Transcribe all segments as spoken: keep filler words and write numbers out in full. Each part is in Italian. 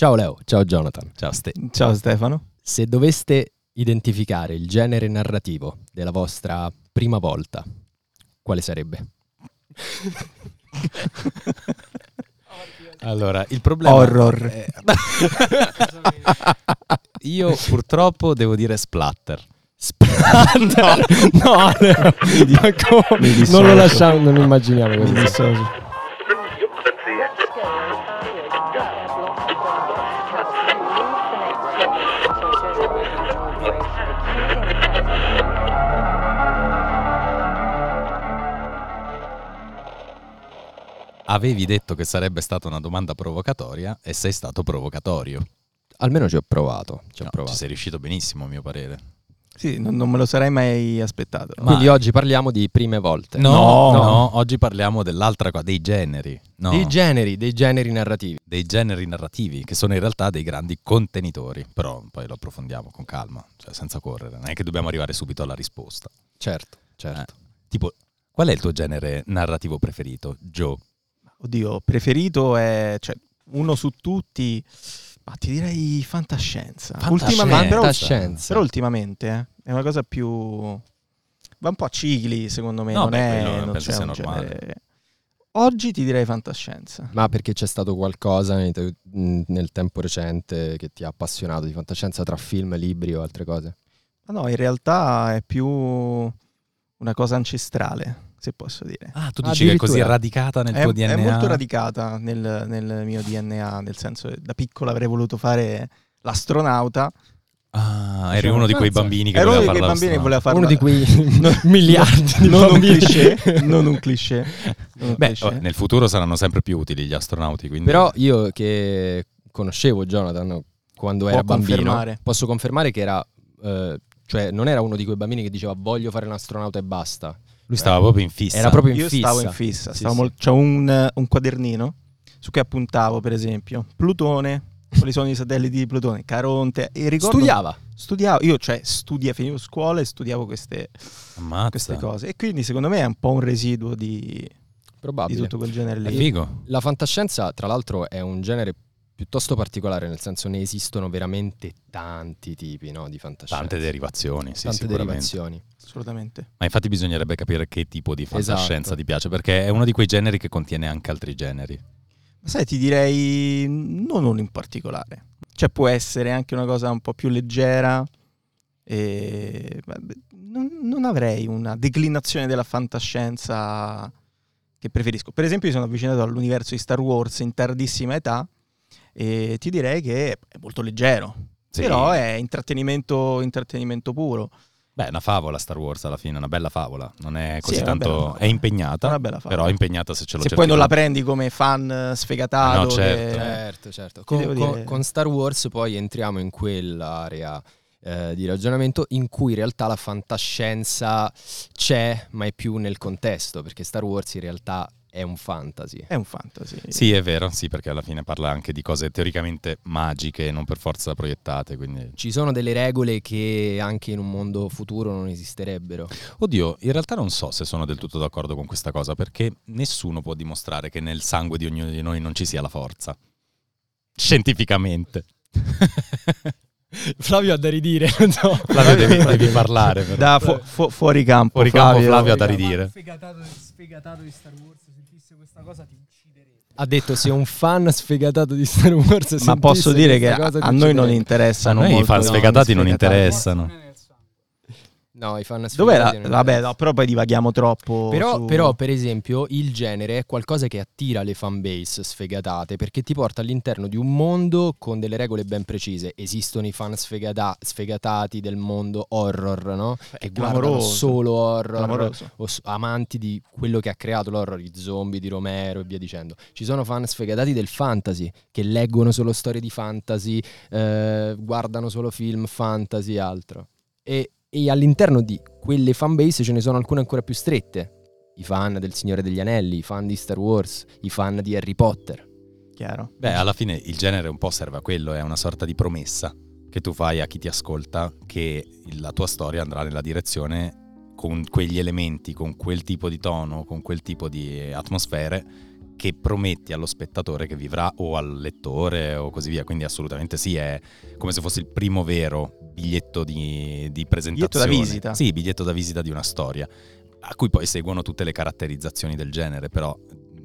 Ciao Leo, ciao Jonathan. Ciao, Ste- ciao Stefano. Se doveste identificare il genere narrativo della vostra prima volta, quale sarebbe? Allora, il problema... Horror. È... Io purtroppo devo dire splatter. Splatter? No, no, no. Mi di... Ma come? Mi non lo lasciamo, non immaginiamo. Mi dissocio. Avevi detto che sarebbe stata una domanda provocatoria e sei stato provocatorio. Almeno ci ho provato. Ci ho no, provato. Ci sei riuscito benissimo, a mio parere. Sì, non, non me lo sarei mai aspettato. Ma... Quindi oggi parliamo di prime volte. No, no, no. no oggi parliamo dell'altra cosa, dei generi. No. Dei generi, dei generi narrativi. Dei generi narrativi, che sono in realtà dei grandi contenitori. Però poi lo approfondiamo con calma, cioè senza correre. Non è che dobbiamo arrivare subito alla risposta. Certo, certo. Eh, tipo, qual è il tuo genere narrativo preferito, Joe? Oddio, preferito è, cioè, uno su tutti, ma ti direi fantascienza. Fantascienza. Ultimamente, però, fantascienza. Però ultimamente eh, è una cosa più, va un po' a cicli secondo me, no, non beh, è, non non penso sia normale. Oggi ti direi fantascienza. Ma perché c'è stato qualcosa nel tempo recente che ti ha appassionato di fantascienza, tra film, libri o altre cose? Ma no, in realtà è più una cosa ancestrale, se posso dire. Ah, tu dici che è così radicata nel è, tuo D N A? È molto radicata nel, nel mio D N A, nel senso che da piccolo avrei voluto fare l'astronauta. Ah, eri uno di quei bambini che voleva fare l'astronauta. Uno di quei miliardi. Non un cliché. Non un cliché. Beh, nel futuro saranno sempre più utili gli astronauti. Quindi... Però io che conoscevo Jonathan quando era bambino, posso confermare che era, eh, cioè non era uno di quei bambini che diceva voglio fare l'astronauta e basta. Lui stava proprio in fissa. Era proprio in Io fissa. stavo in fissa. Sì, stavo sì. Mol- c'ho un, un quadernino su cui appuntavo, per esempio, Plutone, quali sono i satelliti di Plutone, Caronte. E ricordo, studiava. Studiavo. Io, cioè, studia, finivo scuola e studiavo queste, queste cose. E quindi, secondo me, è un po' un residuo di, di tutto quel genere lì. È figo. La fantascienza, tra l'altro, è un genere piuttosto particolare, nel senso ne esistono veramente tanti tipi, no, di fantascienza. Tante derivazioni, sì, Tante sicuramente. derivazioni. Assolutamente. Ma infatti bisognerebbe capire che tipo di fantascienza esatto. ti piace, perché è uno di quei generi che contiene anche altri generi. Ma sai, ti direi non uno in particolare. Cioè può essere anche una cosa un po' più leggera e... non, non avrei una declinazione della fantascienza che preferisco. Per esempio, io sono avvicinato all'universo di Star Wars in tardissima età e ti direi che è molto leggero, sì. Però è intrattenimento, intrattenimento puro. Beh, è una favola Star Wars alla fine, una bella favola. Non è così sì, è tanto... È impegnata, è però è impegnata se ce lo cerchi. Se poi non la prendi come fan sfegatato. No, certo. Che... certo, certo. Con, con, con Star Wars poi entriamo in quell'area eh, di ragionamento in cui in realtà la fantascienza c'è, ma è più nel contesto, perché Star Wars in realtà... È un fantasy. È un fantasy. Sì, è vero, sì, perché alla fine parla anche di cose teoricamente magiche, non per forza proiettate, quindi... Ci sono delle regole che anche in un mondo futuro non esisterebbero. Oddio, in realtà non so se sono del tutto d'accordo con questa cosa, perché nessuno può dimostrare che nel sangue di ognuno di noi non ci sia la forza. Scientificamente. Flavio ha da ridire, no? Flavio devi, devi parlare però. Da fu- fu- fuori campo fuori campo Flavio, Flavio ha da ridire. Sfegatato, sfegatato di Star Wars, sentisse questa cosa ti ucciderebbe. Ha detto se un fan sfegatato di Star Wars. Ma posso dire che a, a noi non interessano. A noi i fan sfegatati non, non interessano. No, i fan sfegatati. Dov'è la, vabbè, no, però poi divaghiamo troppo. Però, su... però per esempio il genere è qualcosa che attira le fanbase sfegatate, perché ti porta all'interno di un mondo con delle regole ben precise. Esistono i fan sfegata- sfegatati del mondo horror, no? Che guardano solo horror, clamoroso. O s- amanti di quello che ha creato l'horror, i zombie di Romero e via dicendo. Ci sono fan sfegatati del fantasy, che leggono solo storie di fantasy, eh, guardano solo film fantasy e altro. E E all'interno di quelle fanbase ce ne sono alcune ancora più strette. I fan del Signore degli Anelli, i fan di Star Wars, i fan di Harry Potter. Chiaro. Beh, alla fine il genere un po' serve a quello, è una sorta di promessa che tu fai a chi ti ascolta che la tua storia andrà nella direzione con quegli elementi, con quel tipo di tono, con quel tipo di atmosfere che prometti allo spettatore che vivrà, o al lettore o così via. Quindi assolutamente sì, è come se fosse il primo vero biglietto di, di presentazione. Biglietto da visita. Sì, biglietto da visita di una storia, a cui poi seguono tutte le caratterizzazioni del genere, però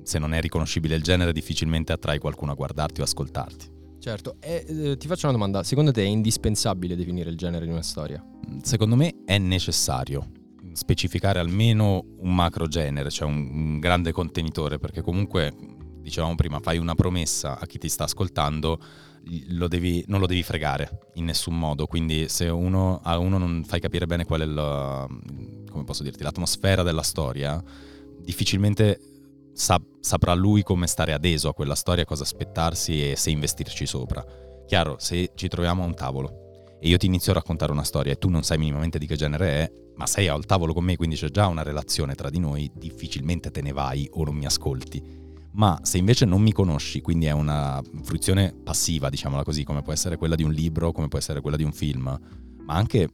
se non è riconoscibile il genere difficilmente attrai qualcuno a guardarti o ascoltarti. Certo, e, eh, ti faccio una domanda, secondo te è indispensabile definire il genere di una storia? Secondo me è necessario specificare almeno un macro genere, cioè un, un grande contenitore, perché comunque, dicevamo prima, fai una promessa a chi ti sta ascoltando, lo devi, non lo devi fregare in nessun modo, quindi se uno a uno non fai capire bene qual è la, come posso dirti, l'atmosfera della storia, difficilmente saprà lui come stare adeso a quella storia, cosa aspettarsi e se investirci sopra. Chiaro, se ci troviamo a un tavolo e io ti inizio a raccontare una storia e tu non sai minimamente di che genere è, ma sei al tavolo con me, quindi c'è già una relazione tra di noi, difficilmente te ne vai o non mi ascolti. Ma se invece non mi conosci, quindi è una fruizione passiva, diciamola così, come può essere quella di un libro, come può essere quella di un film, ma anche,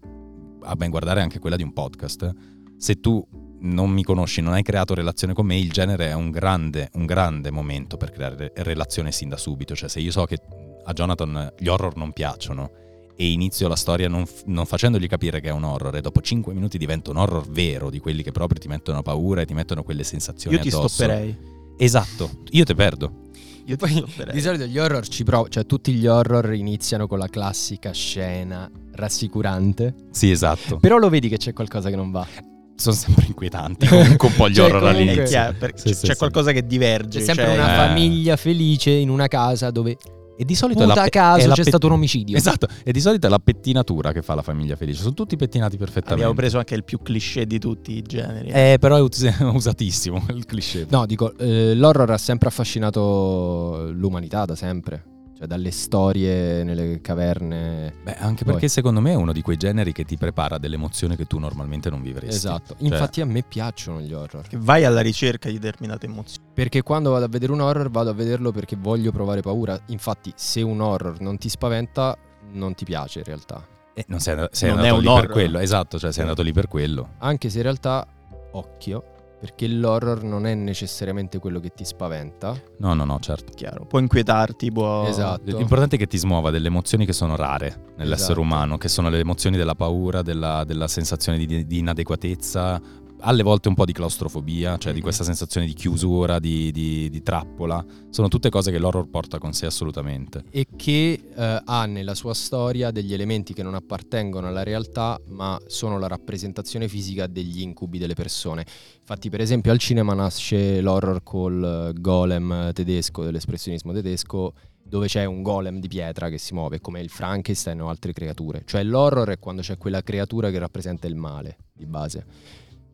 a ben guardare, anche quella di un podcast, se tu non mi conosci, non hai creato relazione con me, il genere è un grande, un grande momento per creare relazione sin da subito. Cioè, se io so che a Jonathan gli horror non piacciono e inizio la storia non, non facendogli capire che è un horror, e dopo cinque minuti diventa un horror vero, di quelli che proprio ti mettono paura e ti mettono quelle sensazioni addosso, io ti stopperei. Esatto, io te perdo. Io poi stopperei. Di solito gli horror ci provo, cioè tutti gli horror iniziano con la classica scena rassicurante. Sì, esatto. Però lo vedi che c'è qualcosa che non va. Sono sempre inquietanti comunque un po' gli cioè, horror all'inizio. Chiaro, sì, c'è sì, qualcosa sì. che diverge. C'è sempre cioè... una eh. famiglia felice in una casa dove... E di solito puta è la pe- a caso è la c'è pe- stato un omicidio. Esatto. E di solito è la pettinatura che fa la famiglia felice. Sono tutti pettinati perfettamente. Abbiamo preso anche il più cliché di tutti i generi. Eh, però è us- usatissimo il cliché. No, dico, eh, l'horror ha sempre affascinato l'umanità da sempre. Cioè dalle storie nelle caverne. Beh, anche perché poi, secondo me è uno di quei generi che ti prepara delle emozioni che tu normalmente non vivresti. Esatto. Cioè, infatti a me piacciono gli horror. Vai alla ricerca di determinate emozioni. Perché quando vado a vedere un horror vado a vederlo perché voglio provare paura. Infatti se un horror non ti spaventa non ti piace in realtà. Eh, non sei, sei non andato lì horror. Per quello, esatto, cioè sei andato lì per quello. Anche se in realtà, occhio, perché l'horror non è necessariamente quello che ti spaventa. No, no, no, certo. Chiaro. Può inquietarti, può... Esatto. L'importante è che ti smuova delle emozioni che sono rare nell'essere esatto. umano, che sono le emozioni della paura, della, della sensazione di, di inadeguatezza, alle volte un po' di claustrofobia, cioè mm-hmm. di questa sensazione di chiusura, di, di, di trappola. Sono tutte cose che l'horror porta con sé assolutamente. E che eh, ha nella sua storia degli elementi che non appartengono alla realtà, ma sono la rappresentazione fisica degli incubi delle persone. Infatti per esempio al cinema nasce l'horror col golem tedesco, dell'espressionismo tedesco, dove c'è un golem di pietra che si muove, come il Frankenstein o altre creature. Cioè l'horror è quando c'è quella creatura che rappresenta il male, di base.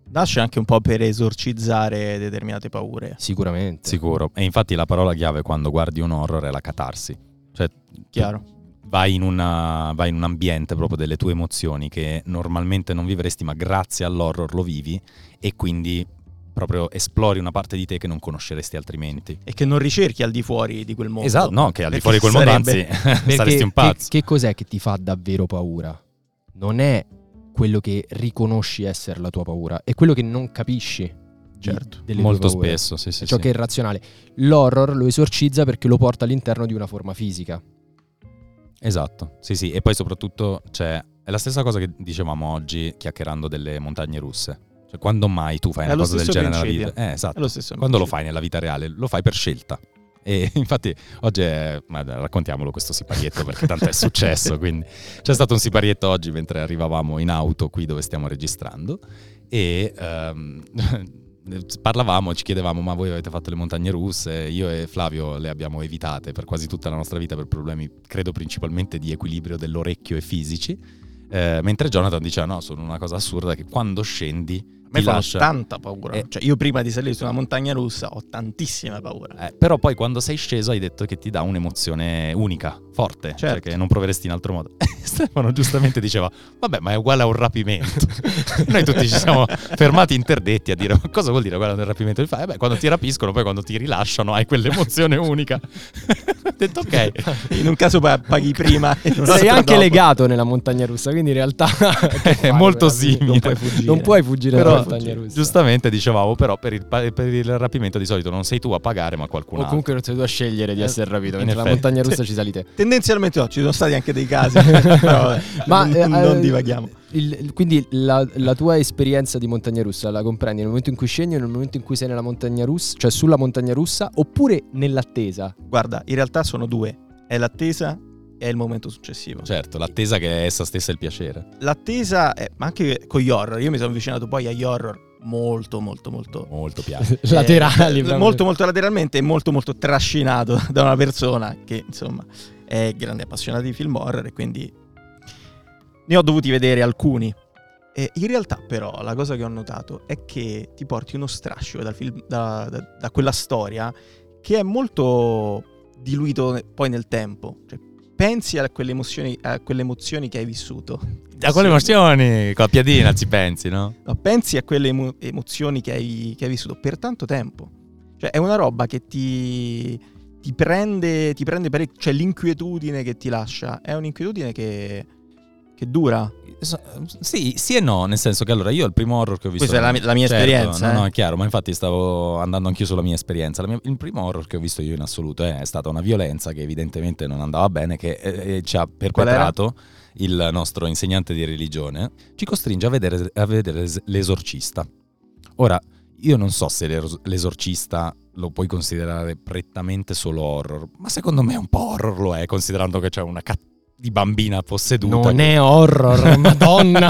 Nasce anche un po' per esorcizzare determinate paure. Sicuramente. Sicuro. E infatti la parola chiave quando guardi un horror è la catarsi. Cioè, chiaro. Vai in, una, vai in un ambiente proprio delle tue emozioni che normalmente non vivresti, ma grazie all'horror lo vivi, e quindi proprio esplori una parte di te che non conosceresti altrimenti. E che non ricerchi al di fuori di quel mondo. Esatto, no, che al di fuori di quel mondo, anzi, saresti un pazzo. Che, che cos'è che ti fa davvero paura? Non è quello che riconosci essere la tua paura, è quello che non capisci, certo, molto spesso, sì, sì, ciò sì. che è irrazionale. L'horror lo esorcizza perché lo porta all'interno di una forma fisica. Esatto, sì sì. E poi soprattutto c'è, cioè, è la stessa cosa che dicevamo oggi chiacchierando delle montagne russe. Cioè, quando mai tu fai è una cosa del genere nella vita? Eh, esatto. Lo quando principio. Lo fai nella vita reale, lo fai per scelta. E infatti oggi è, ma raccontiamolo questo siparietto perché tanto è successo, quindi c'è stato un siparietto oggi mentre arrivavamo in auto qui dove stiamo registrando e um, parlavamo, ci chiedevamo ma voi avete fatto le montagne russe, io e Flavio le abbiamo evitate per quasi tutta la nostra vita per problemi credo principalmente di equilibrio dell'orecchio e fisici, eh, mentre Jonathan diceva no, sono una cosa assurda che quando scendi mi fa tanta paura, eh, cioè io prima di salire su una montagna russa ho tantissima paura, eh, però poi quando sei sceso hai detto che ti dà un'emozione unica, forte, certo. Cioè che non proveresti in altro modo. Stefano giustamente diceva vabbè ma è uguale a un rapimento. Noi tutti ci siamo fermati interdetti a dire ma cosa vuol dire uguale a un rapimento? Fa, eh beh, quando ti rapiscono poi quando ti rilasciano hai quell'emozione unica. Ho detto ok, in un caso paghi prima e sei anche dopo. Legato nella montagna russa, quindi in realtà è, è molto simile, non puoi fuggire, non puoi fuggire però però giustamente dicevamo, però per il, per il rapimento di solito non sei tu a pagare ma qualcun altro, o comunque non sei tu a scegliere di essere rapito, mentre la montagna russa ci salite tendenzialmente. No, ci sono stati anche dei casi però, ma non, eh, non divaghiamo. Il, quindi la, la tua esperienza di montagna russa la comprendi nel momento in cui scendi, nel momento in cui sei nella montagna russa, cioè sulla montagna russa, oppure nell'attesa? Guarda, in realtà sono due: è l'attesa e il momento successivo. Certo, l'attesa che è essa stessa il piacere. L'attesa è, ma anche con gli horror, io mi sono avvicinato poi agli horror molto molto molto molto piano laterali, eh, molto molto lateralmente e molto molto trascinato da una persona che insomma è grande appassionata di film horror, e quindi ne ho dovuti vedere alcuni. E in realtà però la cosa che ho notato è che ti porti uno strascico dal film, da, da, da quella storia, che è molto diluito poi nel tempo, cioè pensi a quelle emozioni, a quelle emozioni che hai vissuto. A quelle emozioni? Con la piadina ci pensi, no? No, pensi a quelle emo- emozioni che hai, che hai vissuto per tanto tempo. Cioè è una roba che ti, ti prende, ti prende parecchio. Cioè l'inquietudine che ti lascia è un'inquietudine che, che dura. Sì, sì e no, nel senso che allora io il primo horror che ho visto... Questa è la, la mia certo, esperienza. No, eh? no, è chiaro, ma infatti stavo andando anch'io sulla mia esperienza. La mia, il primo horror che ho visto io in assoluto è stata una violenza che evidentemente non andava bene, che eh, ci ha perpetrato il nostro insegnante di religione, ci costringe a vedere, a vedere l'Esorcista. Ora, io non so se l'Esorcista lo puoi considerare prettamente solo horror, ma secondo me un po' horror lo è, considerando che c'è una cattiva di bambina posseduta. Non è horror, madonna.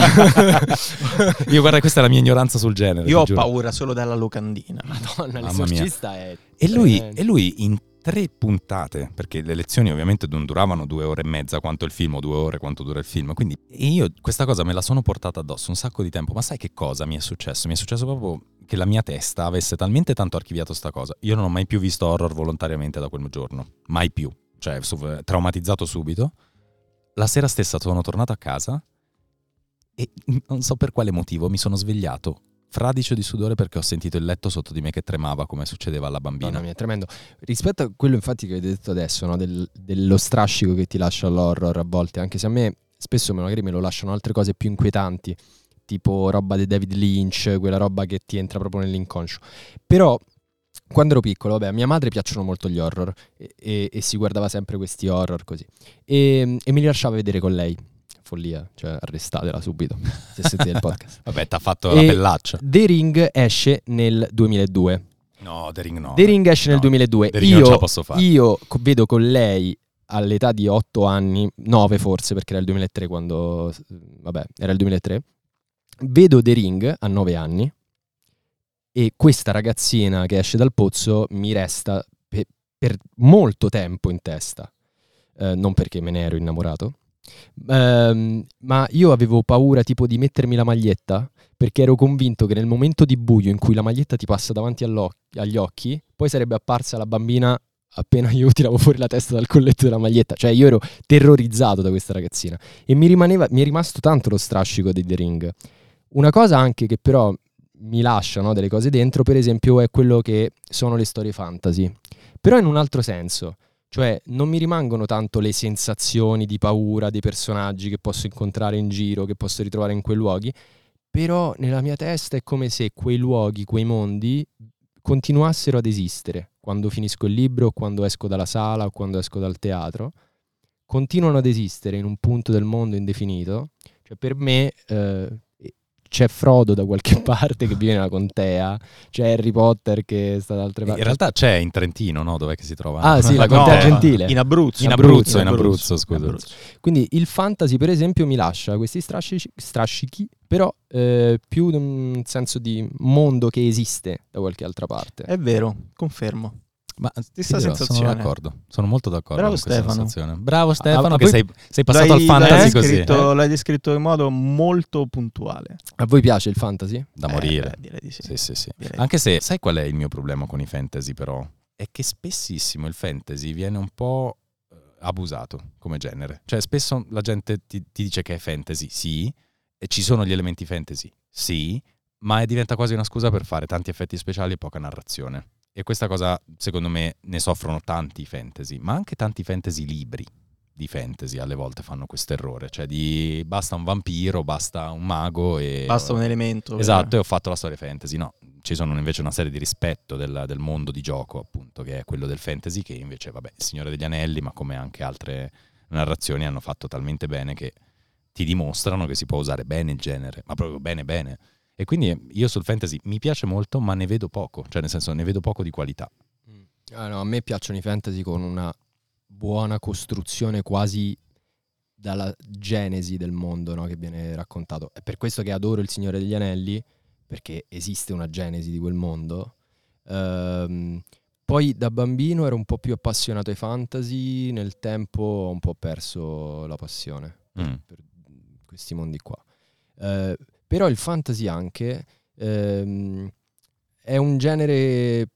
Io guarda, questa è la mia ignoranza sul genere. Io ho giuro. paura solo della locandina. Madonna, l'esorcista è... E lui, e lui in tre puntate, perché le lezioni ovviamente non duravano due ore e mezza quanto il film, o due ore quanto dura il film, quindi io questa cosa me la sono portata addosso un sacco di tempo. Ma sai che cosa mi è successo? Mi è successo proprio che la mia testa avesse talmente tanto archiviato sta cosa. Io non ho mai più visto horror volontariamente da quel giorno, mai più. Cioè, traumatizzato subito. La sera stessa sono tornato a casa e non so per quale motivo mi sono svegliato fradicio di sudore, perché ho sentito il letto sotto di me che tremava, come succedeva alla bambina. Mamma mia, tremendo. Rispetto a quello infatti che avete detto adesso, no? Del, dello strascico che ti lascia l'horror a volte, anche se a me spesso magari me lo lasciano altre cose più inquietanti, tipo roba di David Lynch, quella roba che ti entra proprio nell'inconscio. Però quando ero piccolo, vabbè, a mia madre piacciono molto gli horror e, e, e si guardava sempre questi horror così e, e me li lasciava vedere con lei. Follia, cioè arrestatela subito se sentite il podcast. Vabbè, t'ha fatto e la bellaccia. The Ring esce nel duemiladue. No, The Ring no. The Ring esce no, nel duemiladue. The Ring io, non ce la posso fare. Io vedo con lei all'età di otto anni, nove forse, perché era il duemilatré quando... Vabbè, era il duemilatré. Vedo The Ring a nove anni. E questa ragazzina che esce dal pozzo mi resta pe- per molto tempo in testa, eh, non perché me ne ero innamorato, ehm, ma io avevo paura tipo di mettermi la maglietta, perché ero convinto che nel momento di buio in cui la maglietta ti passa davanti agli occhi, poi sarebbe apparsa la bambina appena io tiravo fuori la testa dal colletto della maglietta. Cioè io ero terrorizzato da questa ragazzina e mi rimaneva, mi è rimasto tanto lo strascico di The Ring. Una cosa anche che però... mi lasciano delle cose dentro, per esempio, è quello che sono le storie fantasy, però in un altro senso, cioè non mi rimangono tanto le sensazioni di paura dei personaggi che posso incontrare in giro, che posso ritrovare in quei luoghi, però nella mia testa è come se quei luoghi, quei mondi continuassero ad esistere. Quando finisco il libro, quando esco dalla sala o quando esco dal teatro, continuano ad esistere in un punto del mondo indefinito. Cioè per me... Eh, c'è Frodo da qualche parte che vive nella Contea, c'è Harry Potter che sta da altre parti. In realtà c'è in Trentino, no? Dov'è che si trova? Ah sì, la Contea no, Gentile. In Abruzzo. In Abruzzo, in Abruzzo, in Abruzzo, in Abruzzo scusa. Quindi il fantasy, per esempio, mi lascia questi strascici, strascichi, però eh, più un senso di mondo che esiste da qualche altra parte. È vero, confermo. Ma stessa dirò, sensazione. Sono d'accordo, sono molto d'accordo. Bravo con questa Stefano. Sensazione. Bravo Stefano, ah, che sei, sei passato al fantasy l'hai descritto, così. Eh? L'hai descritto in modo molto puntuale. A voi piace il fantasy? Da eh, morire. Beh, direi di sì. Sì, sì, sì. Direi anche se, sai qual è il mio problema con i fantasy però? È che spessissimo il fantasy viene un po' abusato come genere. Cioè spesso la gente ti, ti dice che è fantasy, sì, e ci sono gli elementi fantasy, sì, ma diventa quasi una scusa per fare tanti effetti speciali e poca narrazione. E questa cosa, secondo me, ne soffrono tanti fantasy, ma anche tanti fantasy libri. di fantasy alle volte fanno questo errore, cioè di basta un vampiro, basta un mago e basta un elemento, esatto, eh. e ho fatto la storia fantasy. No, ci sono invece una serie di rispetto del, del mondo di gioco, appunto, che è quello del fantasy, che invece, vabbè, il Signore degli Anelli, ma come anche altre narrazioni, hanno fatto talmente bene che ti dimostrano che si può usare bene il genere, ma proprio bene bene. E quindi io sul fantasy mi piace molto, ma ne vedo poco, cioè nel senso ne vedo poco di qualità. Ah, no, a me piacciono i fantasy con una buona costruzione quasi dalla genesi del mondo, no, che viene raccontato. È per questo che adoro il Signore degli Anelli, perché esiste una genesi di quel mondo. Ehm, poi da bambino ero un po' più appassionato ai fantasy, nel tempo ho un po' perso la passione mm. per questi mondi qua. Ehm, però il fantasy anche ehm, è un genere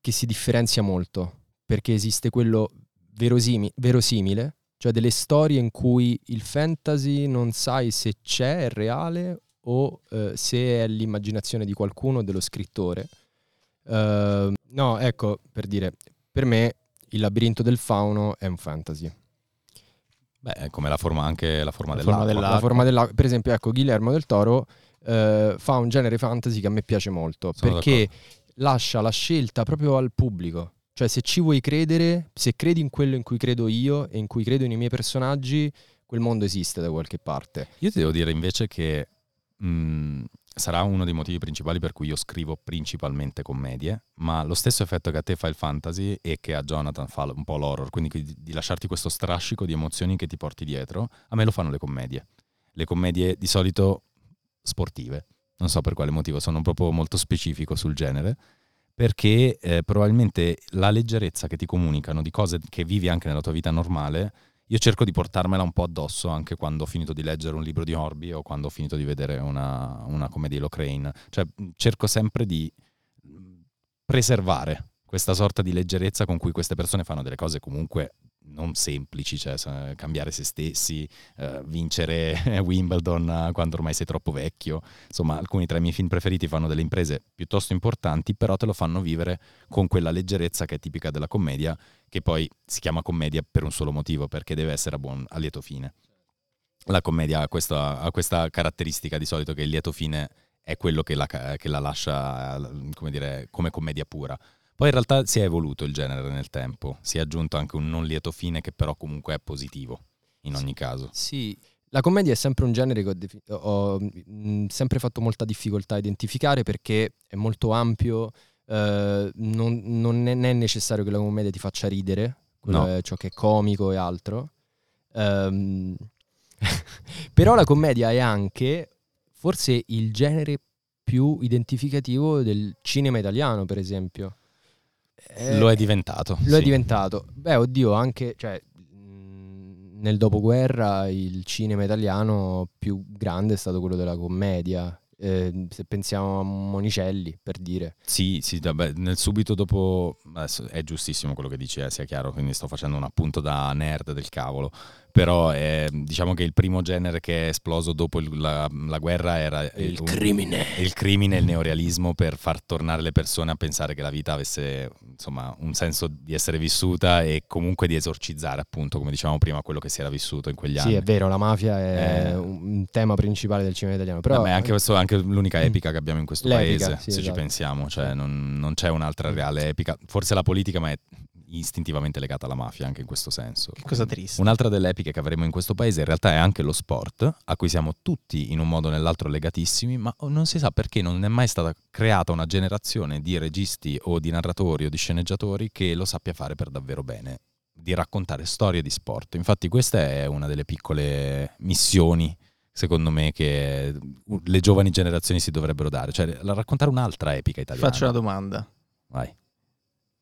che si differenzia molto, perché esiste quello verosimi- verosimile, cioè delle storie in cui il fantasy non sai se c'è, è reale, o eh, se è l'immaginazione di qualcuno, dello scrittore. Uh, no, ecco, per dire, per me Il labirinto del fauno è un fantasy. Beh, è come la forma, anche la forma, la dell'acqua. forma dell'acqua. La forma dell'acqua. Per esempio, ecco, Guillermo del Toro eh, fa un genere fantasy che a me piace molto. Sono perché d'accordo. Lascia la scelta proprio al pubblico. Cioè, se ci vuoi credere, se credi in quello in cui credo io e in cui credono i miei personaggi, quel mondo esiste da qualche parte. Io ti devo dire invece che mh, sarà uno dei motivi principali per cui io scrivo principalmente commedie, ma lo stesso effetto che a te fa il fantasy e che a Jonathan fa un po' l'horror, quindi di lasciarti questo strascico di emozioni che ti porti dietro, a me lo fanno le commedie. Le commedie di solito sportive, non so per quale motivo, sono proprio molto specifico sul genere, perché eh, probabilmente la leggerezza che ti comunicano di cose che vivi anche nella tua vita normale, io cerco di portarmela un po' addosso anche quando ho finito di leggere un libro di Orbi o quando ho finito di vedere una, una commedia di Locrane. Cioè cerco sempre di preservare questa sorta di leggerezza con cui queste persone fanno delle cose comunque non semplici, cioè cambiare se stessi, eh, vincere Wimbledon quando ormai sei troppo vecchio. Insomma, alcuni tra i miei film preferiti fanno delle imprese piuttosto importanti, però te lo fanno vivere con quella leggerezza che è tipica della commedia, che poi si chiama commedia per un solo motivo, perché deve essere a, buon, a lieto fine. La commedia ha questa, ha questa caratteristica di solito, che il lieto fine è quello che la, che la lascia, come dire, come commedia pura. Poi in realtà si è evoluto il genere nel tempo, si è aggiunto anche un non lieto fine che però comunque è positivo in ogni caso. Sì, la commedia è sempre un genere che ho, defi- ho mh, sempre fatto molta difficoltà a identificare, perché è molto ampio, eh, non, non è necessario che la commedia ti faccia ridere, quello no. È ciò che è comico e altro. Um, però la commedia è anche forse il genere più identificativo del cinema italiano, per esempio. Eh, lo è diventato. Lo sì. è diventato. Beh, oddio, anche cioè, mh, nel dopoguerra il cinema italiano più grande è stato quello della commedia. Eh, se pensiamo a Monicelli, per dire. Sì, sì, vabbè, nel subito dopo. Adesso è giustissimo quello che dici, eh, sia chiaro, quindi sto facendo un appunto da nerd del cavolo. Però eh, diciamo che il primo genere che è esploso dopo il, la, la guerra era il un, crimine. Il crimine e il neorealismo, per far tornare le persone a pensare che la vita avesse, insomma, un senso di essere vissuta e comunque di esorcizzare, appunto, come dicevamo prima, quello che si era vissuto in quegli anni. Sì, è vero, la mafia è eh, un tema principale del cinema italiano. Però è anche, questo, anche l'unica epica che abbiamo in questo l'epica, paese, sì, se esatto. ci pensiamo. Cioè non, non c'è un'altra reale epica, forse la politica, ma è istintivamente legata alla mafia anche in questo senso. Che cosa triste. Un'altra delle epiche che avremo in questo paese in realtà è anche lo sport, a cui siamo tutti in un modo o nell'altro legatissimi, ma non si sa perché non è mai stata creata una generazione di registi o di narratori o di sceneggiatori che lo sappia fare per davvero bene, di raccontare storie di sport. Infatti questa è una delle piccole missioni, secondo me, che le giovani generazioni si dovrebbero dare, cioè raccontare un'altra epica italiana. Faccio una domanda. Vai.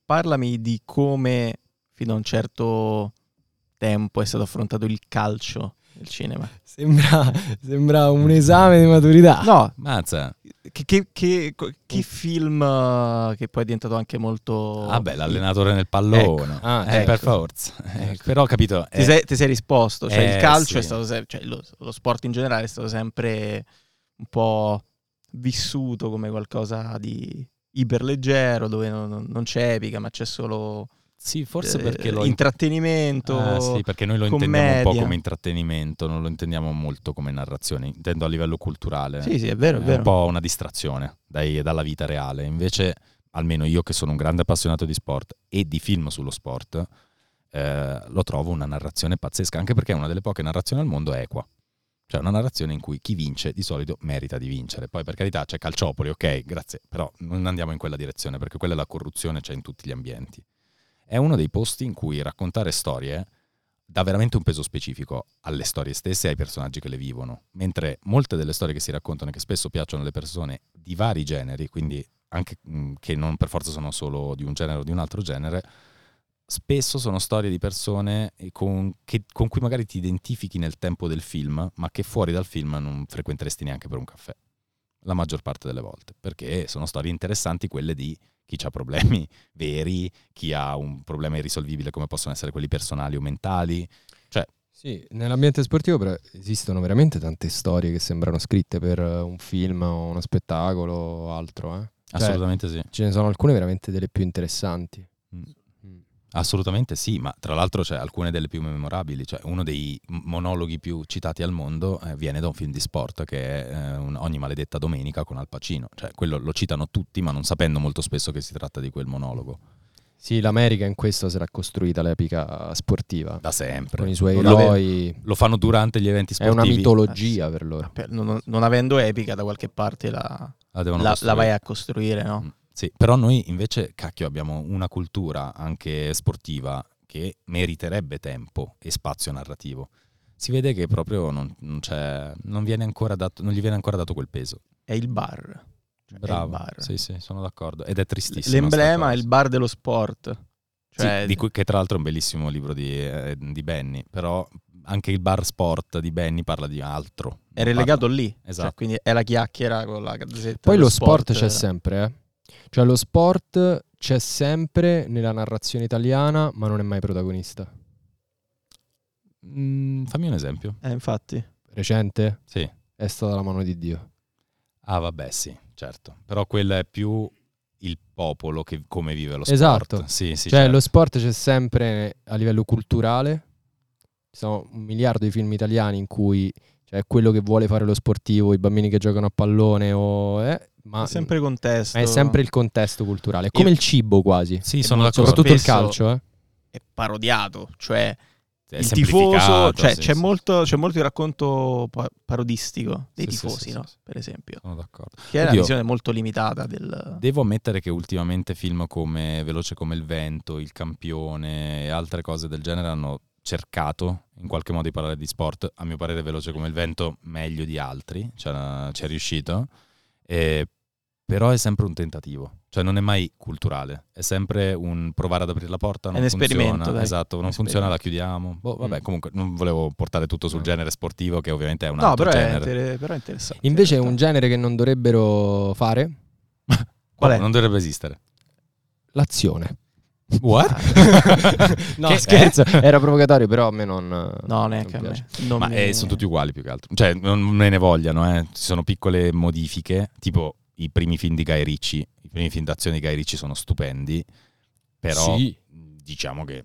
Parlami di come fino a un certo tempo è stato affrontato il calcio nel cinema. Sembra, sembra un esame di maturità. No, mazza. Che, che, che, che film uh, che poi è diventato anche molto... Ah beh, l'allenatore nel pallone. Ecco. Ah, eh, ecco. Per forza. Ecco. Però ho capito... Eh. Ti, sei, ti sei risposto. Cioè eh, il calcio sì. è stato... Se- cioè lo, lo sport in generale è stato sempre un po' vissuto come qualcosa di... iperleggero, dove non, non c'è epica, ma c'è solo Sì, forse perché lo... intrattenimento, ah, sì, perché noi lo commedia. Intendiamo un po' come intrattenimento, non lo intendiamo molto come narrazione, intendo a livello culturale. Sì, sì, è vero, è vero. Un po' una distrazione dai, dalla vita reale. Invece, almeno io che sono un grande appassionato di sport e di film sullo sport, eh, lo trovo una narrazione pazzesca, anche perché è una delle poche narrazioni al mondo equa. Cioè una narrazione in cui chi vince di solito merita di vincere. Poi per carità c'è Calciopoli, ok, grazie, però non andiamo in quella direzione, perché quella è la corruzione, c'è in tutti gli ambienti. È uno dei posti in cui raccontare storie dà veramente un peso specifico alle storie stesse e ai personaggi che le vivono, mentre molte delle storie che si raccontano e che spesso piacciono alle persone di vari generi, quindi anche mh, che non per forza sono solo di un genere o di un altro genere, spesso sono storie di persone con, che, con cui magari ti identifichi nel tempo del film, ma che fuori dal film non frequenteresti neanche per un caffè, la maggior parte delle volte, perché sono storie interessanti quelle di chi ha problemi veri, chi ha un problema irrisolvibile come possono essere quelli personali o mentali. Cioè, sì, nell'ambiente sportivo però esistono veramente tante storie che sembrano scritte per un film o uno spettacolo o altro, eh? Assolutamente cioè, sì. Ce ne sono alcune veramente delle più interessanti. Mm. Assolutamente sì, ma tra l'altro c'è alcune delle più memorabili, cioè uno dei monologhi più citati al mondo eh, viene da un film di sport che è eh, un Ogni maledetta domenica con Al Pacino, cioè quello lo citano tutti ma non sapendo molto spesso che si tratta di quel monologo. Sì, l'America in questo sarà costruita l'epica sportiva. Da sempre. Con i suoi eroi. Lo, lo fanno durante gli eventi sportivi. È una mitologia eh, per loro. Per, non, non avendo epica da qualche parte la, la, la, la vai a costruire, no? Mm. Sì, però noi invece, cacchio, abbiamo una cultura anche sportiva che meriterebbe tempo e spazio narrativo. Si vede che proprio non, non c'è, non viene ancora dato, non gli viene ancora dato quel peso. È il bar. Cioè, bravo, il bar. Sì, sì, sono d'accordo. Ed è tristissimo. L'emblema è il bar dello sport. Cioè... Sì, di cui, che tra l'altro è un bellissimo libro di, eh, di Benny, però anche il bar sport di Benny parla di altro. È relegato parla... lì, esatto. Cioè, quindi è la chiacchiera con la gazzetta. Poi lo sport, sport c'è sempre, eh. Cioè lo sport c'è sempre nella narrazione italiana, ma non è mai protagonista. Mm, fammi un esempio. Eh, infatti. Recente? Sì. È stata la mano di Dio. Ah vabbè sì, certo. Però quella è più il popolo che come vive lo sport. Esatto. Sì, sì, cioè certo. Lo sport c'è sempre a livello culturale. Ci sono un miliardo di film italiani in cui cioè quello che vuole fare lo sportivo, i bambini che giocano a pallone o... Eh, ma è sempre contesto. È sempre il contesto culturale, come Io... il cibo quasi. Sì, sono d'accordo. Soprattutto il calcio, eh. È parodiato, cioè è il tifoso, cioè sì, c'è sì. molto c'è molto il racconto parodistico dei sì, tifosi, sì, no? Sì, sì. Per esempio. Sono d'accordo. Che è Oddio, una visione molto limitata del Devo ammettere che ultimamente film come Veloce come il Vento, Il Campione e altre cose del genere hanno cercato in qualche modo di parlare di sport, a mio parere Veloce come il Vento meglio di altri, cioè ci è riuscito. Eh, però è sempre un tentativo, cioè non è mai culturale, è sempre un provare ad aprire la porta, non funziona, dai. Esatto, non funziona, la chiudiamo. Boh, vabbè, comunque non volevo portare tutto sul genere sportivo che ovviamente è un no, altro però genere. È inter- però è interessante. Invece è un genere che non dovrebbero fare. Qual è? Non dovrebbe esistere. L'azione. What? No che, scherzo, eh? Era provocatorio, però a me non no neanche non a me non ma mi... eh, sono tutti uguali più che altro, cioè non me ne vogliano, eh. Ci sono piccole modifiche, tipo i primi film di Guy Ritchie, i primi film d'azione di Guy Ritchie sono stupendi, però sì. diciamo che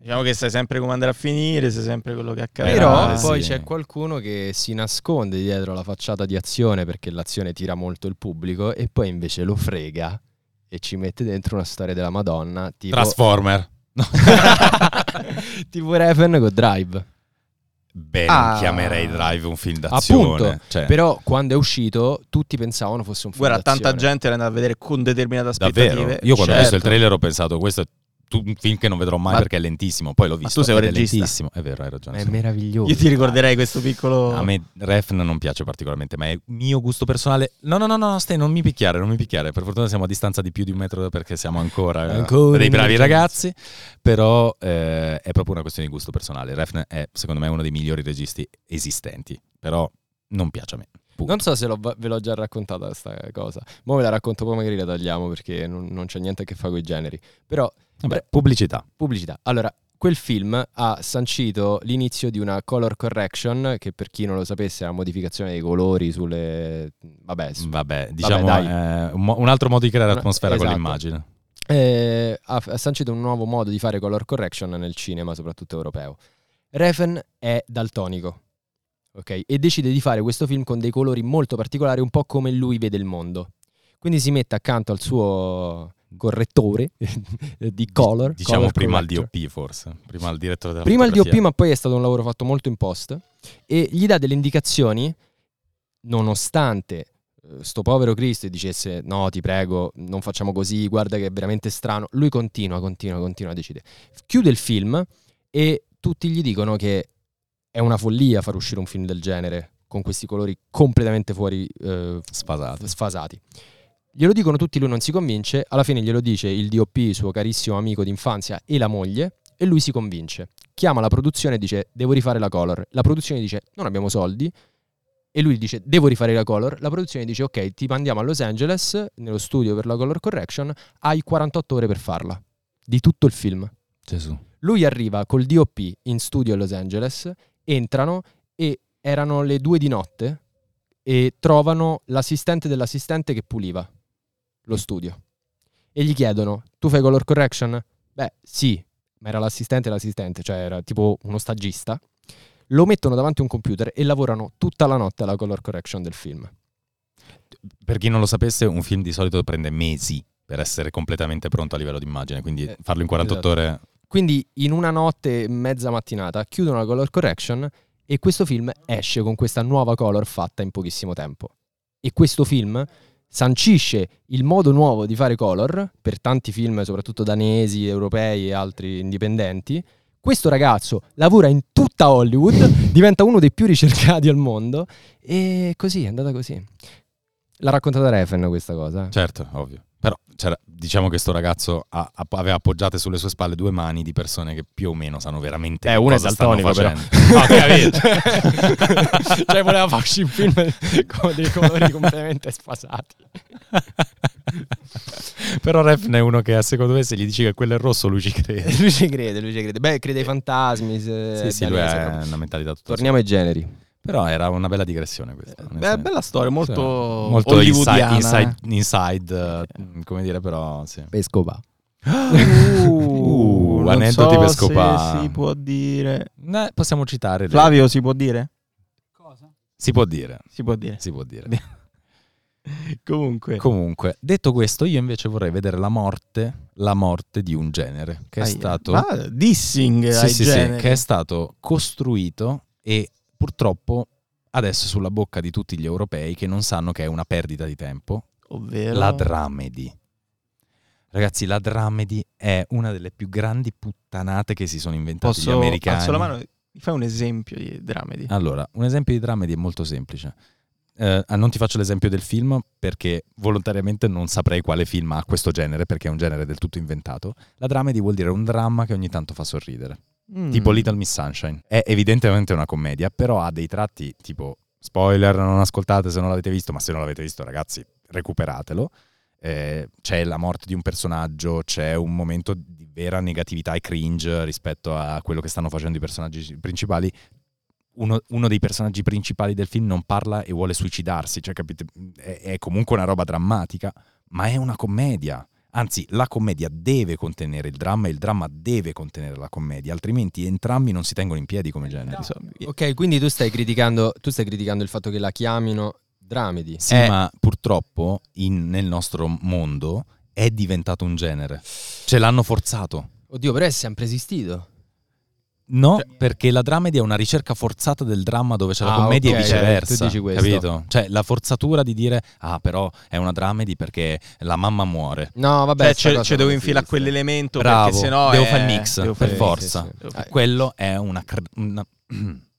diciamo che sai sempre come andrà a finire, sai sempre quello che accade, però sì. Poi c'è qualcuno che si nasconde dietro la facciata di azione perché l'azione tira molto il pubblico e poi invece lo frega e ci mette dentro una storia della Madonna tipo Transformer. No. Tipo Refn con Drive. Ben ah. chiamerei Drive un film d'azione. Appunto, cioè. Però quando è uscito tutti pensavano fosse un film Guarda, d'azione. Guarda, tanta gente l'andava a vedere con determinate aspettative. Davvero? Io quando certo. ho visto il trailer ho pensato questo è un film che non vedrò mai ma... perché è lentissimo. Poi l'ho visto. Ma tu sei un regista. È lentissimo. È vero, hai ragione. È meraviglioso. Io ti ricorderei questo piccolo. A me Refn non piace particolarmente, ma è mio gusto personale. No, no, no, no, stai, non mi picchiare, non mi picchiare. Per fortuna siamo a distanza di più di un metro perché siamo ancora, ancora dei bravi ragazzi. Però eh, è proprio una questione di gusto personale. Refn è, secondo me, uno dei migliori registi esistenti. Però non piace a me. Punto. Non so se l'ho, ve l'ho già raccontata questa cosa. Mo ve la racconto poi, magari la tagliamo perché non, non c'è niente a che fare con i generi. Però Vabbè, pubblicità. Pubblicità. Allora, quel film ha sancito l'inizio di una color correction, che per chi non lo sapesse è la modificazione dei colori sulle... Vabbè, su... Vabbè diciamo Vabbè, eh, un altro modo di creare atmosfera, esatto, con l'immagine. eh, ha, ha sancito un nuovo modo di fare color correction nel cinema, soprattutto europeo. Refn è daltonico, ok? E decide di fare questo film con dei colori molto particolari, un po' come lui vede il mondo. Quindi si mette accanto al suo correttore di color, diciamo color prima corrector. Al D O P forse, prima al direttore della prima al D O P, ma poi è stato un lavoro fatto molto in post, e gli dà delle indicazioni, nonostante sto povero Cristo dicesse no, ti prego, non facciamo così, guarda che è veramente strano, lui continua, continua, continua a decidere. Chiude il film e tutti gli dicono che è una follia far uscire un film del genere con questi colori completamente fuori eh, sfasati. sfasati. Glielo dicono tutti, lui non si convince, alla fine glielo dice il D O P, suo carissimo amico d'infanzia, e la moglie, e lui si convince. Chiama la produzione e dice devo rifare la color. La produzione dice non abbiamo soldi, e lui dice devo rifare la color. La produzione dice ok, ti mandiamo a Los Angeles, nello studio per la color correction, hai quarantotto ore per farla, di tutto il film. Gesù. Lui arriva col D O P in studio a Los Angeles, entrano e erano le due di notte e trovano l'assistente dell'assistente che puliva lo studio e gli chiedono tu fai color correction? Beh sì, ma era l'assistente l'assistente, cioè era tipo uno stagista. Lo mettono davanti a un computer e lavorano tutta la notte alla color correction del film. Per chi non lo sapesse, un film di solito prende mesi per essere completamente pronto a livello di immagine, quindi eh, farlo in quarantotto esatto. ore. Quindi in una notte e mezza mattinata chiudono la color correction e questo film esce con questa nuova color fatta in pochissimo tempo. E questo film sancisce il modo nuovo di fare color per tanti film, soprattutto danesi, europei e altri indipendenti. Questo ragazzo lavora in tutta Hollywood, diventa uno dei più ricercati al mondo, e così è andata così. L'ha raccontata Refn questa cosa. Certo, ovvio. Però c'era, diciamo che sto ragazzo ha, ha, aveva appoggiate sulle sue spalle due mani di persone che più o meno sanno veramente eh, cosa stanno facendo. Ah, capito? Cioè voleva farci un film con dei colori completamente sfasati. Però Refn è uno che, secondo me, se gli dici che quello è rosso, lui ci crede. Lui ci crede, lui ci crede. Beh, crede ai fantasmi. Se sì, sì, lui ha una mentalità tutta. Torniamo ai generi. Però era una bella digressione questa. Beh, bella storia, molto, sì, molto hollywoodiana. Inside, inside, inside uh, come dire, però sì. Pescopa. Uh, l'aneddoti so Pescopa. Si può dire. No, possiamo citare. Flavio, le... si può dire? Cosa? Si può dire. Si può dire. Si può dire. Comunque. Comunque, detto questo, io invece vorrei vedere la morte, la morte di un genere che è ah, stato ah, dissing sì, ai sì, generi. Sì, che è stato costruito e purtroppo adesso sulla bocca di tutti gli europei che non sanno che è una perdita di tempo, ovvero la dramedy. Ragazzi, la dramedy è una delle più grandi puttanate che si sono inventati Posso, gli americani. Alzo la mano, mi fai un esempio di dramedy? Allora, un esempio di dramedy è molto semplice. Eh, non ti faccio l'esempio del film perché volontariamente non saprei quale film ha questo genere, perché è un genere del tutto inventato. La dramedy vuol dire un dramma che ogni tanto fa sorridere. Mm. Tipo Little Miss Sunshine. È evidentemente una commedia, però ha dei tratti tipo, spoiler, non ascoltate se non l'avete visto, ma se non l'avete visto, ragazzi, recuperatelo. Eh, c'è la morte di un personaggio, c'è un momento di vera negatività e cringe rispetto a quello che stanno facendo i personaggi principali. Uno, uno dei personaggi principali del film non parla e vuole suicidarsi, cioè capite? È, è comunque una roba drammatica, ma è una commedia. Anzi, la commedia deve contenere il dramma e il dramma deve contenere la commedia, altrimenti entrambi non si tengono in piedi come generi. No. Ok, quindi tu stai criticando, tu stai criticando il fatto che la chiamino dramedy. Sì, eh, ma purtroppo in, nel nostro mondo è diventato un genere. Ce l'hanno forzato. Oddio, però è sempre esistito. No, cioè, perché la dramedy è una ricerca forzata del dramma dove c'è ah, la commedia okay, e viceversa, tu dici questo. Capito? Cioè la forzatura di dire ah però è una dramedy perché la mamma muore. No vabbè, cioè, ci devo infilare quell'elemento. Bravo, perché sennò devo è... fare il mix devo per fare, forza sì, sì. Quello è una, cr- una...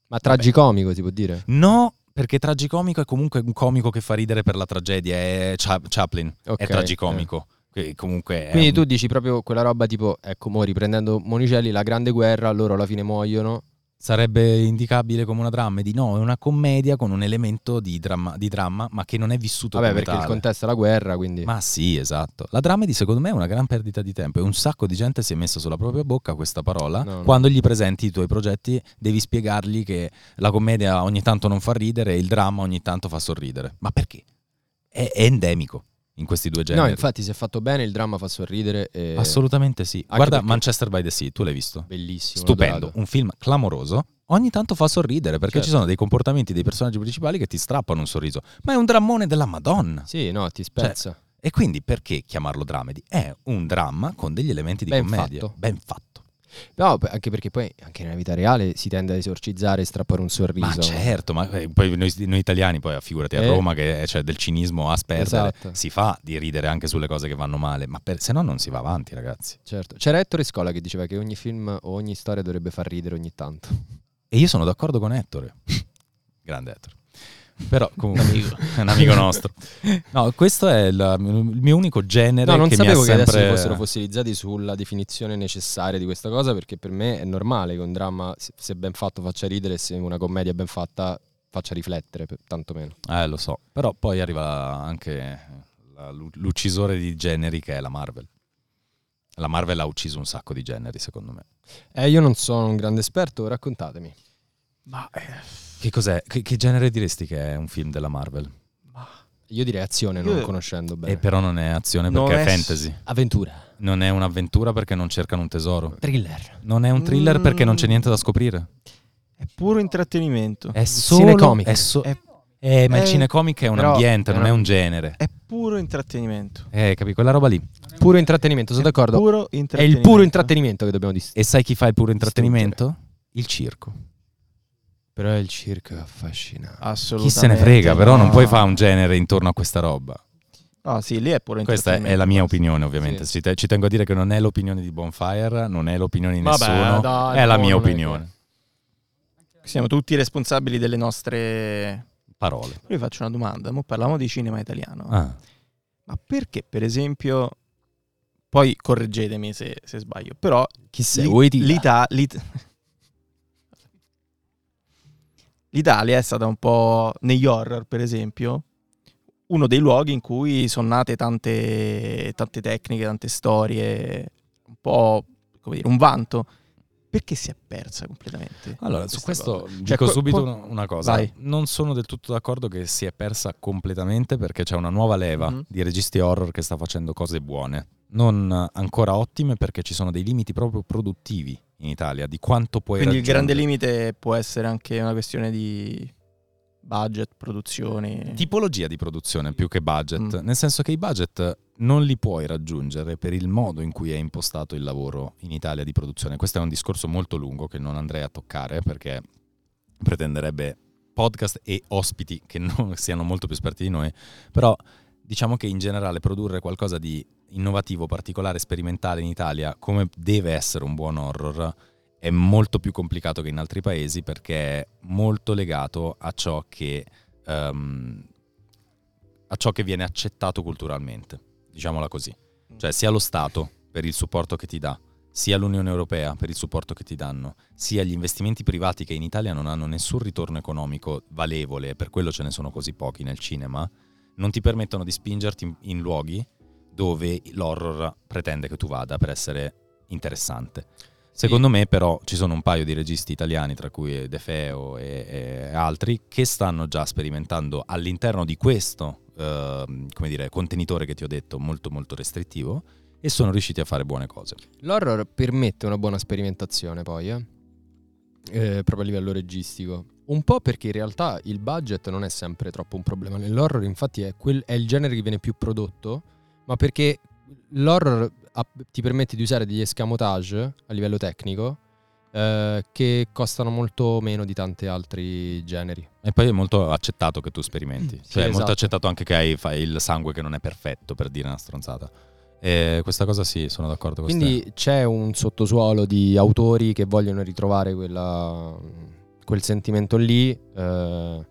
Ma tragicomico si può dire? No, perché tragicomico è comunque un comico che fa ridere per la tragedia. È Cha- Chaplin, okay, è tragicomico eh. Comunque quindi un... tu dici proprio quella roba tipo, ecco, mo riprendendo Monicelli, la grande guerra, loro alla fine muoiono. Sarebbe indicabile come una dramedy? No, è una commedia con un elemento di dramma, di dramma ma che non è vissuto vabbè, come perché tale. Il contesto è la guerra, quindi... Ma sì, esatto. La dramedy secondo me è una gran perdita di tempo e un sacco di gente si è messa sulla propria bocca questa parola. No, quando no. Gli presenti i tuoi progetti devi spiegargli che la commedia ogni tanto non fa ridere e il dramma ogni tanto fa sorridere. Ma perché? È, è endemico. in questi due generi. No, infatti, se è fatto bene, il dramma fa sorridere. E... assolutamente sì. Anche guarda perché... Manchester by the Sea, tu l'hai visto? Bellissimo. Stupendo, un film clamoroso. Ogni tanto fa sorridere perché certo. ci sono dei comportamenti dei personaggi principali che ti strappano un sorriso. Ma è un drammone della Madonna. Sì, no, ti spezza. Cioè, e quindi perché chiamarlo dramedy? È un dramma con degli elementi di ben commedia. Fatto. Ben fatto. No, anche perché poi anche nella vita reale si tende ad esorcizzare e strappare un sorriso. Ma certo, ma poi noi, noi italiani, poi figurati a eh. Roma che c'è cioè, del cinismo a sperdere, esatto. si fa di ridere anche sulle cose che vanno male, ma per, se no non si va avanti, ragazzi. Certo, c'era Ettore Scola che diceva che ogni film o ogni storia dovrebbe far ridere ogni tanto. E io sono d'accordo con Ettore. Grande Ettore. Però comunque è un amico nostro. No, questo è il, il mio unico genere. No, non che sapevo mi ha che sempre... adesso fossero fossilizzati sulla definizione necessaria di questa cosa, perché per me è normale che un dramma, se ben fatto, faccia ridere, se una commedia ben fatta faccia riflettere, tantomeno. Eh, lo so. Però poi arriva anche la, l'uccisore di generi che è la Marvel. La Marvel ha ucciso un sacco di generi, secondo me. Eh, io non sono un grande esperto, raccontatemi. Ma... Eh... Che cos'è? Che, che genere diresti che è un film della Marvel? Io direi azione, non conoscendo bene. E però non è azione perché non è fantasy. S- avventura. Non è un'avventura perché non cercano un tesoro. Thriller. Non è un thriller mm. perché non c'è niente da scoprire. È puro intrattenimento. È solo cinecomic. È so- è... Eh, ma è... il cinecomic è un però ambiente, è non una... è un genere. È puro intrattenimento. Eh, capi? Quella roba lì. Puro intrattenimento, sono è d'accordo. Puro intrattenimento. È il puro intrattenimento che dobbiamo distinguere. E sai chi fa il puro intrattenimento? Stringere. Il circo. Però è il circo affascinante. Assolutamente. Chi se ne frega, no. Però non puoi fare un genere intorno a questa roba. Ah, sì, lì è pure questa è la mia opinione, ovviamente. Sì. Ci tengo a dire che non è l'opinione di Bonfire, non è l'opinione di Vabbè, nessuno, dai, è la mia opinione. Che... Siamo tutti responsabili delle nostre parole. Io vi faccio una domanda, mo parliamo di cinema italiano. Ah. Ma perché, per esempio, poi correggetemi se, se sbaglio, però chi sei? L'Italia... L'Italia è stata un po', negli horror per esempio, uno dei luoghi in cui sono nate tante, tante tecniche, tante storie, un po' come dire, un vanto. Perché si è persa completamente? Allora, su questo cosa? dico cioè, subito po- una cosa. Vai. Non sono del tutto d'accordo che si è persa completamente perché c'è una nuova leva mm-hmm. di registi horror che sta facendo cose buone. Non ancora ottime perché ci sono dei limiti proprio produttivi in Italia, di quanto puoi Quindi raggiungere. Il grande limite può essere anche una questione di budget, produzione... Tipologia di produzione più che budget, mm. nel senso che i budget... non li puoi raggiungere per il modo in cui è impostato il lavoro in Italia di produzione. Questo è un discorso molto lungo che non andrei a toccare perché pretenderebbe podcast e ospiti che non siano molto più esperti di noi, però diciamo che in generale produrre qualcosa di innovativo, particolare, sperimentale in Italia, come deve essere un buon horror, è molto più complicato che in altri paesi perché è molto legato a ciò che, um, a ciò che viene accettato culturalmente. Diciamola così, cioè sia lo Stato per il supporto che ti dà, sia l'Unione Europea per il supporto che ti danno, sia gli investimenti privati che in Italia non hanno nessun ritorno economico valevole, e per quello ce ne sono così pochi nel cinema, non ti permettono di spingerti in, in luoghi dove l'horror pretende che tu vada per essere interessante. Secondo me però ci sono un paio di registi italiani, tra cui De Feo e, e altri, che stanno già sperimentando all'interno di questo Uh, come dire, contenitore che ti ho detto molto molto restrittivo, e sono riusciti a fare buone cose. L'horror permette una buona sperimentazione poi eh? Eh, proprio a livello registico, un po' perché in realtà il budget non è sempre troppo un problema nell'horror, infatti è, quel, è il genere che viene più prodotto, ma perché l'horror ti permette di usare degli escamotage a livello tecnico eh, che costano molto meno di tanti altri generi. E poi è molto accettato che tu sperimenti, sì, cioè esatto. È molto accettato anche che hai, fai il sangue che non è perfetto, per dire una stronzata. E questa cosa sì, sono d'accordo con te. Quindi c'è un sottosuolo di autori che vogliono ritrovare quella, quel sentimento lì eh,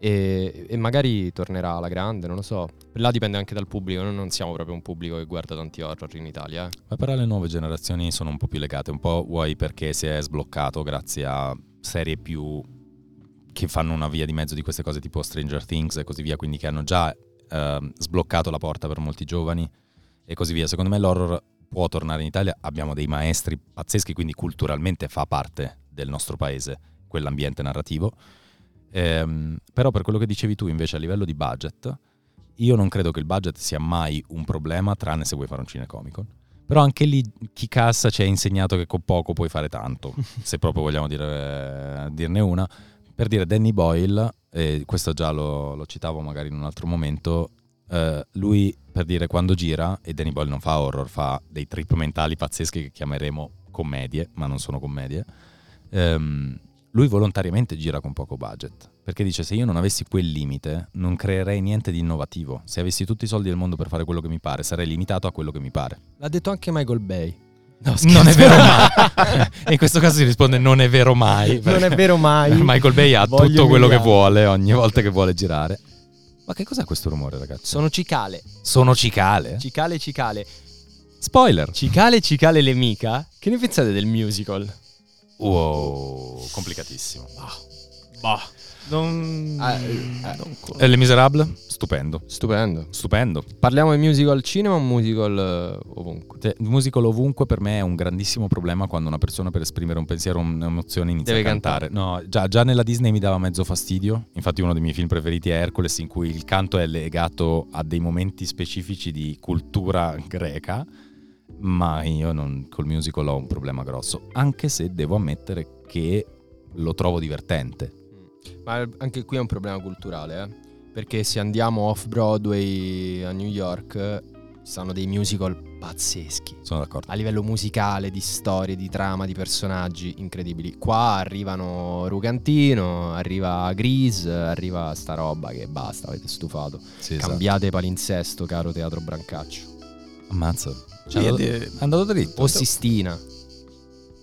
e, e magari tornerà alla grande, non lo so. Là dipende anche dal pubblico, noi non siamo proprio un pubblico che guarda tanti horror in Italia eh. Ma però le nuove generazioni sono un po' più legate, un po' vuoi perché si è sbloccato grazie a serie più... che fanno una via di mezzo di queste cose tipo Stranger Things e così via, quindi che hanno già eh, sbloccato la porta per molti giovani e così via. Secondo me l'horror può tornare in Italia, abbiamo dei maestri pazzeschi, quindi culturalmente fa parte del nostro paese quell'ambiente narrativo. Ehm, però per quello che dicevi tu invece a livello di budget, Io non credo che il budget sia mai un problema, tranne se vuoi fare un Cinecomic-Con. Però anche lì chi cassa ci ha insegnato che con poco puoi fare tanto, se proprio vogliamo dire, dirne una. Per dire, Danny Boyle, e questo già lo, lo citavo magari in un altro momento, eh, lui, per dire, quando gira, e Danny Boyle non fa horror, fa dei trip mentali pazzeschi che chiameremo commedie, ma non sono commedie, ehm, lui volontariamente gira con poco budget, perché dice: se io non avessi quel limite non creerei niente di innovativo, se avessi tutti i soldi del mondo per fare quello che mi pare sarei limitato a quello che mi pare. L'ha detto anche Michael Bay. No, non è vero mai. E in questo caso si risponde non è vero mai. Non è vero mai. Michael Bay ha Voglio tutto quello mirare. Che vuole ogni volta che vuole girare. Ma che cos'è questo rumore, ragazzi? Sono cicale. Sono cicale? Cicale, cicale. Spoiler. Cicale, cicale le mica. Che ne pensate del musical? Wow, complicatissimo. Bah. Bah. Non... Ah, eh, non con... Le Miserable? Stupendo. Stupendo. Stupendo. Parliamo di musical cinema o musical uh, ovunque? Te, musical ovunque per me è un grandissimo problema quando una persona per esprimere un pensiero o un'emozione inizia deve a cantare. cantare. No, già, già nella Disney mi dava mezzo fastidio. Infatti uno dei miei film preferiti è Hercules, in cui il canto è legato a dei momenti specifici di cultura greca. Ma io non, col musical ho un problema grosso, anche se devo ammettere che lo trovo divertente. Ma anche qui è un problema culturale, eh? Perché se andiamo off Broadway a New York ci sono dei musical pazzeschi. Sono d'accordo. A livello musicale, di storie, di trama, di personaggi incredibili. Qua arrivano Rugantino, arriva Grease, arriva sta roba che basta, avete stufato. Sì, cambiate, esatto. Palinsesto, caro Teatro Brancaccio. Ammazza. Cioè, è andato, è andato dritto. O Sistina.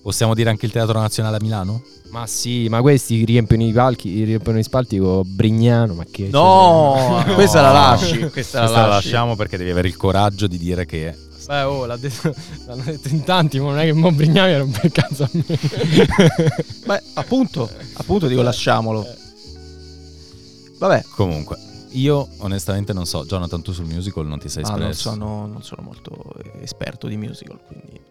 Possiamo dire anche il Teatro Nazionale a Milano? Ma sì, ma questi riempiono i palchi, riempiono gli spalti con Brignano, ma che... No, no. Questa la lasci, questa, questa la, lasci. la lasciamo perché devi avere il coraggio di dire che... Beh, oh, l'ha detto, l'hanno detto in tanti, ma non è che mo Brignano era un bel cazzo a me. Beh, appunto, appunto dico lasciamolo. Vabbè. Comunque, io onestamente non so, Jonathan, tu sul musical non ti sei espresso? Ah, non sono, non sono molto esperto di musical, quindi...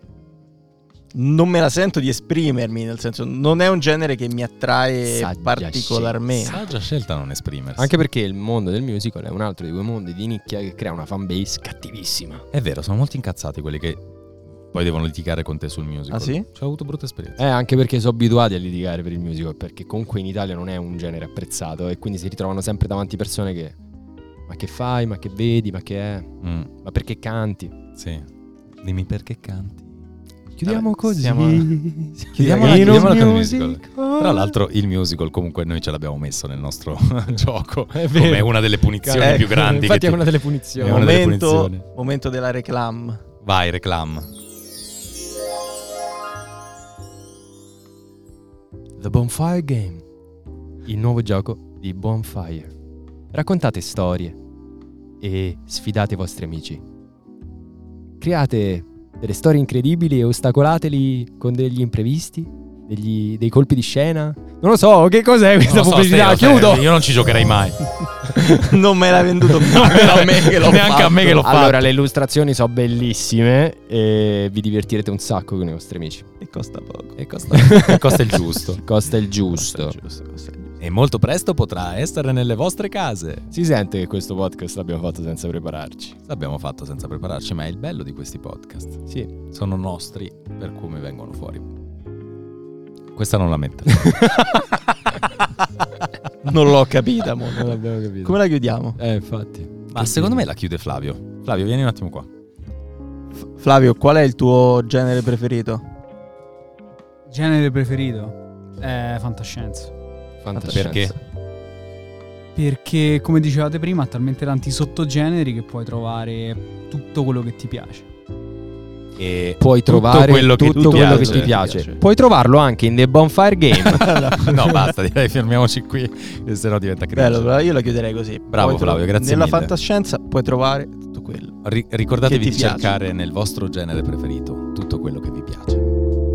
Non me la sento di esprimermi, nel senso, non è un genere che mi attrae saggia particolarmente. Scelta. Saggia scelta non esprimersi. Anche perché il mondo del musical è un altro di quei mondi di nicchia che crea una fanbase cattivissima. È vero, sono molto incazzati quelli che poi devono litigare con te sul musical. Ah sì? Ci ho avuto brutte esperienze. Eh, anche perché sono abituati a litigare per il musical, perché comunque in Italia non è un genere apprezzato e quindi si ritrovano sempre davanti persone che... Ma che fai? Ma che vedi? Ma che è? Mm. Ma perché canti? Sì. Dimmi perché canti. Chiudiamo così. Siamo... Chiudiamo la, chiudiamo la musical. Tra l'altro il musical comunque noi ce l'abbiamo messo nel nostro gioco. È vero. Come una delle punizioni, ecco, più grandi. Infatti che è una delle punizioni. Momento, una delle punizioni. Momento della reclam. Vai, reclam. The Bonfire Game. Il nuovo gioco di Bonfire. Raccontate storie e sfidate i vostri amici. Create delle storie incredibili e ostacolateli con degli imprevisti, degli, dei colpi di scena. Non lo so, che cos'è questa pubblicità? So, Chiudo. Io non ci giocherei mai. Non me l'ha venduto a me che l'ho neanche fatto. a me che l'ho fatto. Allora, le illustrazioni sono bellissime e vi divertirete un sacco con i vostri amici. E costa poco. E costa, e costa il giusto. Costa il giusto. Costa il giusto, costa il giusto. E molto presto potrà essere nelle vostre case. Si sente che questo podcast l'abbiamo fatto senza prepararci. L'abbiamo fatto senza prepararci, ma è il bello di questi podcast. Sì. Sono nostri per come vengono fuori. Questa non la metto. Non l'ho capita, mo. Non l'abbiamo capita. Come la chiudiamo? Eh, infatti. Ma secondo me la chiude Flavio. Flavio, vieni un attimo qua. F- Flavio, qual è il tuo genere preferito? Genere preferito? Eh, fantascienza. Fantascienza. Perché? Perché, come dicevate prima, ha talmente tanti sottogeneri che puoi trovare tutto quello che ti piace. E puoi trovare tutto quello, tutto che, ti quello piace, che ti piace. piace. Puoi trovarlo anche in The Bonfire Game. No, basta, direi fermiamoci qui, se no diventa cringe. Bello, io la chiuderei così. Bravo Flavio, grazie nella mille. Nella fantascienza puoi trovare tutto quello. Ri- ricordatevi di piace. cercare nel vostro genere preferito tutto quello che vi piace.